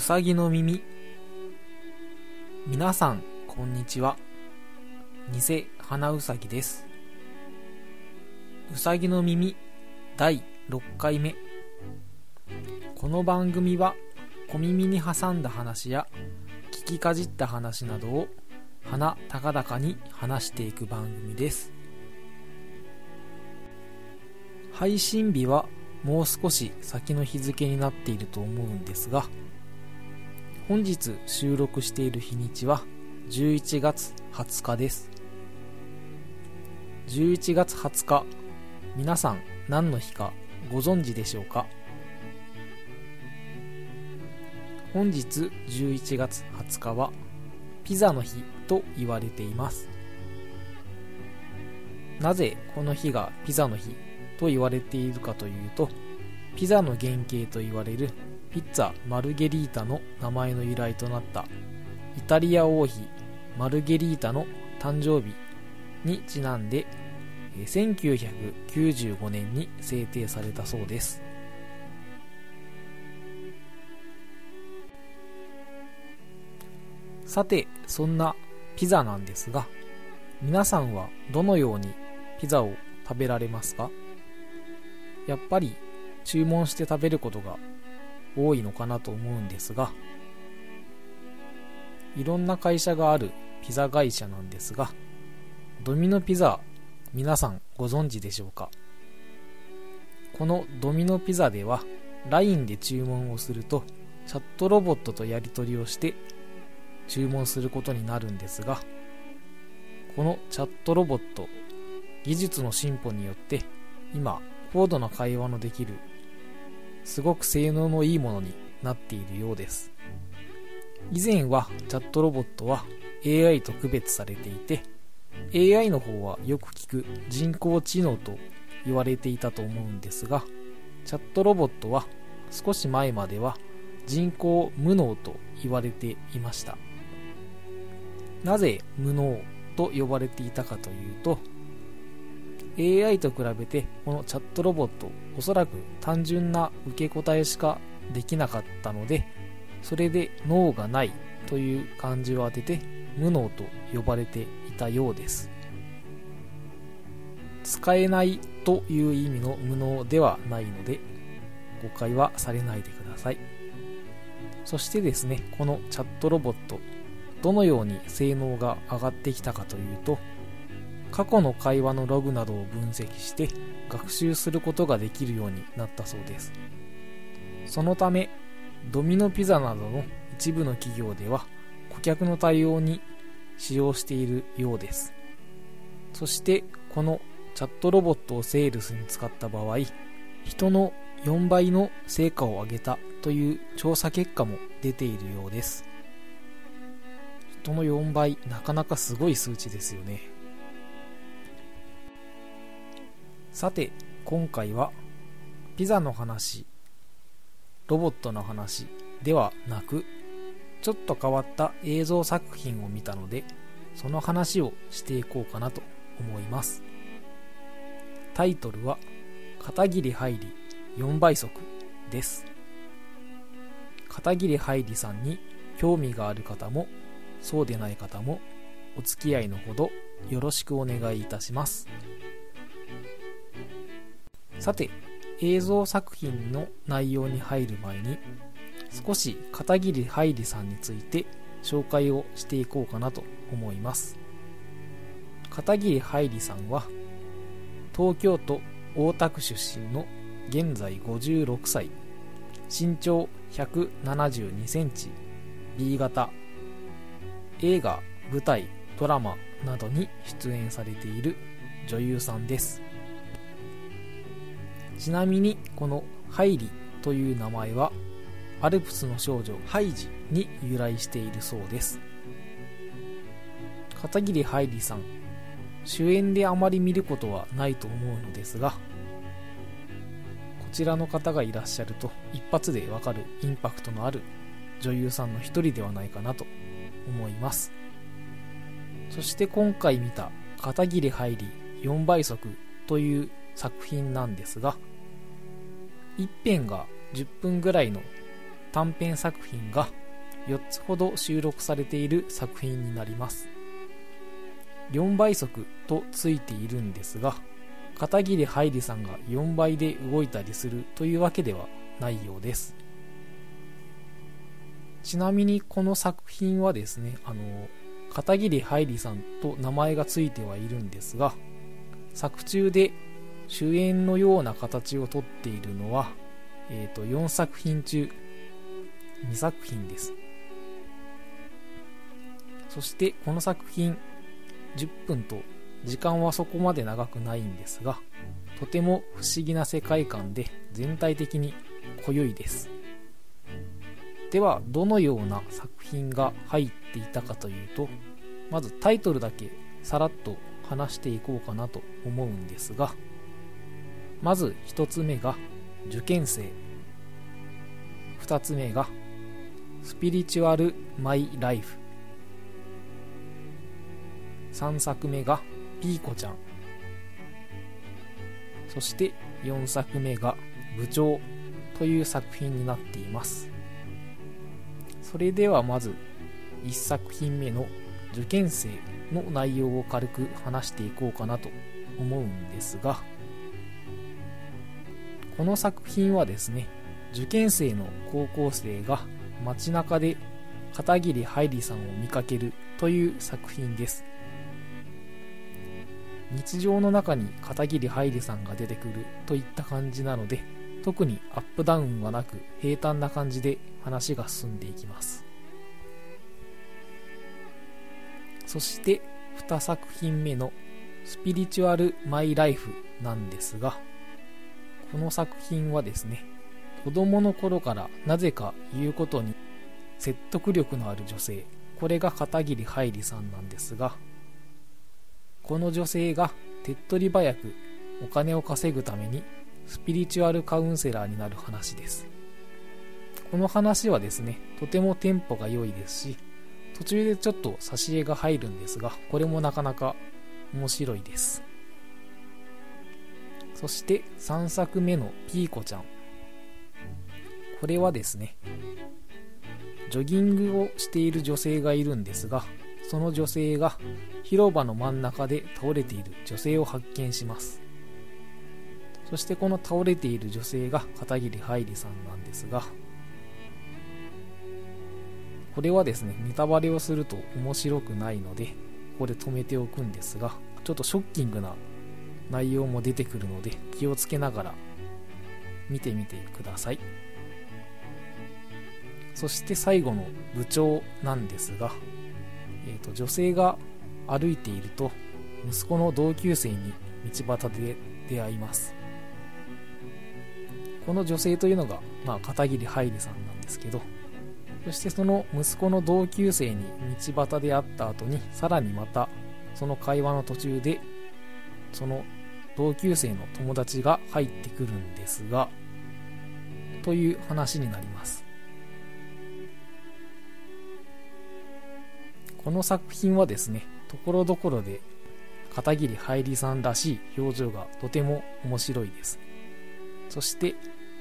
うさぎの耳。皆さんこんにちは、偽花うさぎです。うさぎの耳第6回目。この番組は小耳に挟んだ話や聞きかじった話などを鼻高々に話していく番組です。配信日はもう少し先の日付になっていると思うんですが、本日収録している日にちは11月20日です。11月20日、皆さん何の日かご存知でしょうか？本日11月20日はピザの日と言われています。なぜこの日がピザの日と言われているかというと、ピザの原型と言われるピッツァ・マルゲリータの名前の由来となったイタリア王妃マルゲリータの誕生日にちなんで、1995年に制定されたそうです。さて、そんなピザなんですが、皆さんはどのようにピザを食べられますか？やっぱり注文して食べることが多いのかなと思うんですが、いろんな会社があるピザ会社なんですが、ドミノピザ、皆さんご存知でしょうか？このドミノピザでは LINE で注文をするとチャットロボットとやり取りをして注文することになるんですが、このチャットロボット、技術の進歩によって今高度な会話のできるすごく性能のいいものになっているようです。以前はチャットロボットは AI と区別されていて、 AI の方はよく聞く人工知能と言われていたと思うんですが、チャットロボットは少し前までは人工無能と言われていました。なぜ無能と呼ばれていたかというと、AI と比べてこのチャットロボット、おそらく単純な受け答えしかできなかったので、それで脳がないという漢字を当てて無能と呼ばれていたようです。使えないという意味の無能ではないので、誤解はされないでください。そしてですね、このチャットロボット、どのように性能が上がってきたかというと、過去の会話のログなどを分析して学習することができるようになったそうです。そのためドミノピザなどの一部の企業では顧客の対応に使用しているようです。そしてこのチャットロボットをセールスに使った場合、人の4倍の成果を上げたという調査結果も出ているようです。人の4倍、なかなかすごい数値ですよね。さて、今回はピザの話、ロボットの話ではなく、ちょっと変わった映像作品を見たので、その話をしていこうかなと思います。タイトルは片桐はいり4倍速です。片桐はいりさんに興味がある方もそうでない方もお付き合いのほどよろしくお願いいたします。さて、映像作品の内容に入る前に、少し片桐はいりさんについて紹介をしていこうかなと思います。片桐はいりさんは東京都大田区出身の現在56歳、身長172センチ、 B 型、映画、舞台、ドラマなどに出演されている女優さんです。ちなみにこのはいりという名前はアルプスの少女ハイジに由来しているそうです。片桐はいりさん、主演であまり見ることはないと思うのですが、こちらの方がいらっしゃると一発でわかるインパクトのある女優さんの一人ではないかなと思います。そして今回見た片桐はいり4倍速という作品なんですが、一編が10分ぐらいの短編作品が4つほど収録されている作品になります。4倍速とついているんですが、片桐はいりさんが4倍で動いたりするというわけではないようです。ちなみにこの作品はですね、片桐はいりさんと名前がついてはいるんですが、作中で主演のような形をとっているのは、4作品中2作品です。そしてこの作品10分と時間はそこまで長くないんですが、とても不思議な世界観で全体的に濃ゆいです。ではどのような作品が入っていたかというと、まずタイトルだけさらっと話していこうかなと思うんですが、まず1つ目が受験生、2つ目がスピリチュアルマイライフ、3作目がピーコちゃん、そして4作目が部長という作品になっています。それではまず1作品目の受験生の内容を軽く話していこうかなと思うんですが、この作品はですね、受験生の高校生が街中で片桐はいりさんを見かけるという作品です。日常の中に片桐はいりさんが出てくるといった感じなので、特にアップダウンはなく平坦な感じで話が進んでいきます。そして2作品目のスピリチュアルマイライフなんですが、この作品はですね、子供の頃からなぜか言うことに説得力のある女性、これが片桐はいりさんなんですが、この女性が手っ取り早くお金を稼ぐためにスピリチュアルカウンセラーになる話です。この話はですね、とてもテンポが良いですし、途中でちょっと挿絵が入るんですが、これもなかなか面白いです。そして3作目のピーコちゃん、これはですね、ジョギングをしている女性がいるんですが、その女性が広場の真ん中で倒れている女性を発見します。そしてこの倒れている女性が片桐はいりさんなんですが、これはですね、ネタバレをすると面白くないのでここで止めておくんですが、ちょっとショッキングな内容も出てくるので気をつけながら見てみてください。そして最後の部長なんですが、女性が歩いていると息子の同級生に道端で出会います。この女性というのが、片桐はいりさんなんですけど、そしてその息子の同級生に道端で会った後に、さらにまたその会話の途中でその同級生の友達が入ってくるんですが、という話になります。この作品はですね、ところどころで片桐はいりさんらしい表情がとても面白いです。そして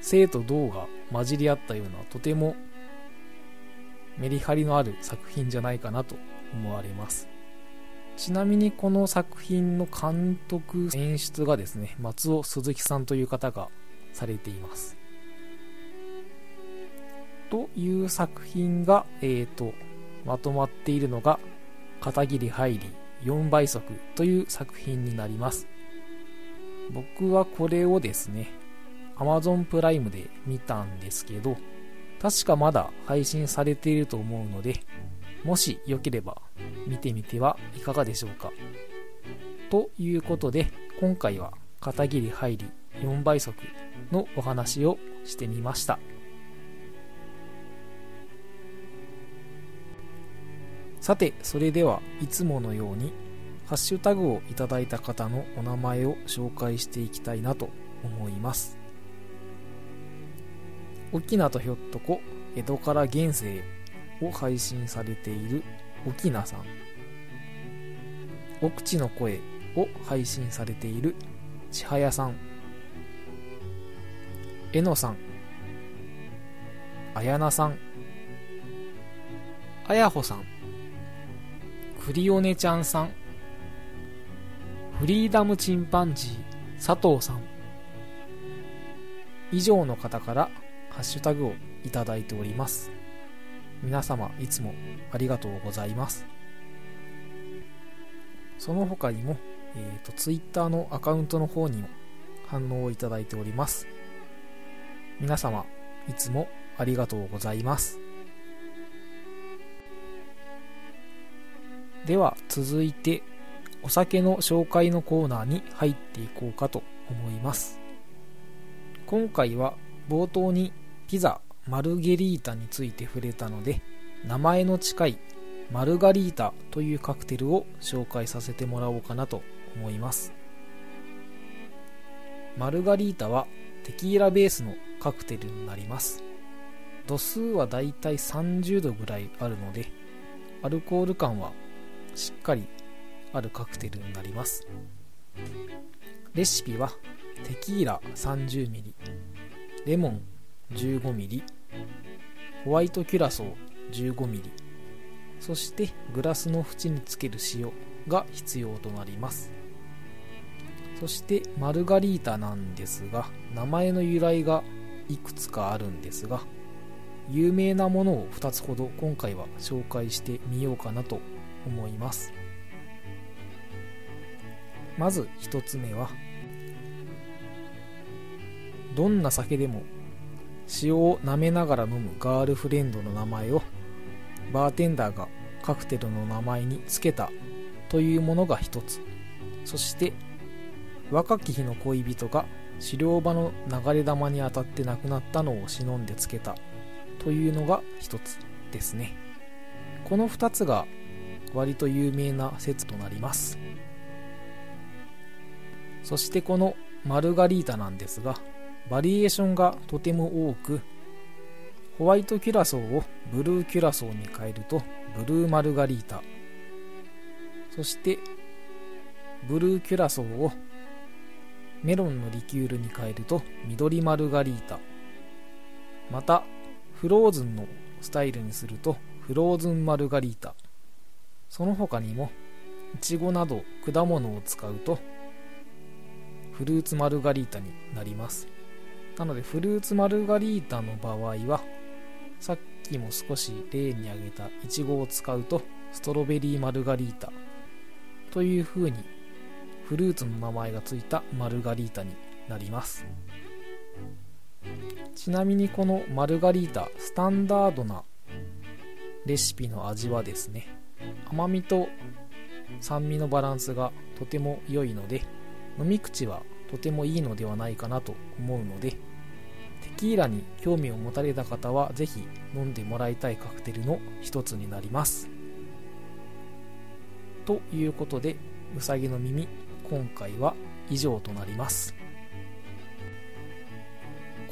静と動が混じり合ったような、とてもメリハリのある作品じゃないかなと思われます。ちなみにこの作品の監督演出がですね、松尾鈴木さんという方がされています。という作品が、まとまっているのが片桐はいり4倍速という作品になります。僕はこれをですね Amazon プライムで見たんですけど、確かまだ配信されていると思うので、もしよければ見てみてはいかがでしょうか。ということで、今回は片桐はいり4倍速のお話をしてみました。さて、それではいつものようにハッシュタグをいただいた方のお名前を紹介していきたいなと思います。おきなとひょっとこ江戸から現世を配信されているおきなさん、お口の声を配信されているちはやさん、えのさん、あやなさん、あやほさん、クリオネちゃんさん、フリーダムチンパンジー佐藤さん、以上の方からハッシュタグをいただいております。皆様いつもありがとうございます。その他にも、Twitter のアカウントの方にも反応をいただいております。皆様いつもありがとうございます。では続いてお酒の紹介のコーナーに入っていこうかと思います。今回は冒頭にピザマルゲリータについて触れたので、名前の近いマルガリータというカクテルを紹介させてもらおうかなと思います。マルガリータはテキーラベースのカクテルになります。度数はだいたい30度ぐらいあるので、アルコール感はしっかりあるカクテルになります。レシピはテキーラ 30ml、 レモン 15ml、 ホワイトキュラソー 15ml、 そしてグラスの縁につける塩が必要となります。そしてマルガリータなんですが、名前の由来がいくつかあるんですが、有名なものを2つほど今回は紹介してみようかなと思います。まず1つ目は、どんな酒でも塩を舐めながら飲むガールフレンドの名前をバーテンダーがカクテルの名前につけたというものが一つ。そして若き日の恋人が狩猟場の流れ玉に当たって亡くなったのを忍んでつけたというのが一つですね。この二つが割と有名な説となります。そしてこのマルガリータなんですが、バリエーションがとても多く、ホワイトキュラソーをブルーキュラソーに変えるとブルーマルガリータ、そしてブルーキュラソーをメロンのリキュールに変えると緑マルガリータ、またフローズンのスタイルにするとフローズンマルガリータ、その他にもイチゴなど果物を使うとフルーツマルガリータになります。なのでフルーツマルガリータの場合は、さっきも少し例に挙げたイチゴを使うとストロベリーマルガリータという風にフルーツの名前がついたマルガリータになります。ちなみにこのマルガリータ、スタンダードなレシピの味はですね、甘みと酸味のバランスがとても良いので、飲み口はとてもいいのではないかなと思うので、テキーラに興味を持たれた方はぜひ飲んでもらいたいカクテルの一つになります。ということで、うさぎの耳今回は以上となります。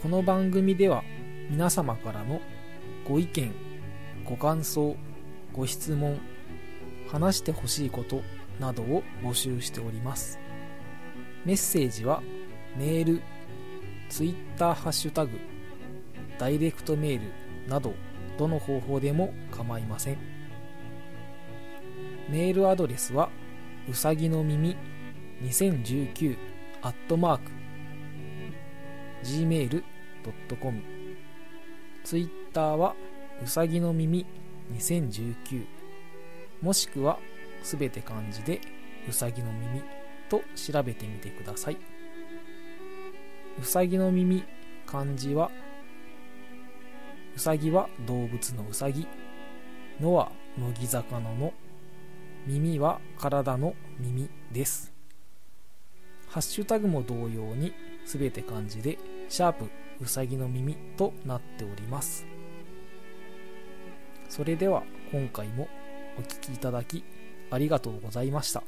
この番組では皆様からのご意見、ご感想、ご質問、話してほしいことなどを募集しております。メッセージはメール、ツイッターハッシュタグ、ダイレクトメールなどどの方法でも構いません。メールアドレスはうさぎの耳2019@gmail.com、 ツイッターはうさぎの耳2019、もしくはすべて漢字でうさぎの耳と調べてみてください。うさぎの耳、漢字はうさぎは動物のうさぎ、のは乃木坂のの、耳は体の耳です。ハッシュタグも同様にすべて漢字でうさぎの耳となっております。それでは今回もお聞きいただきありがとうございました。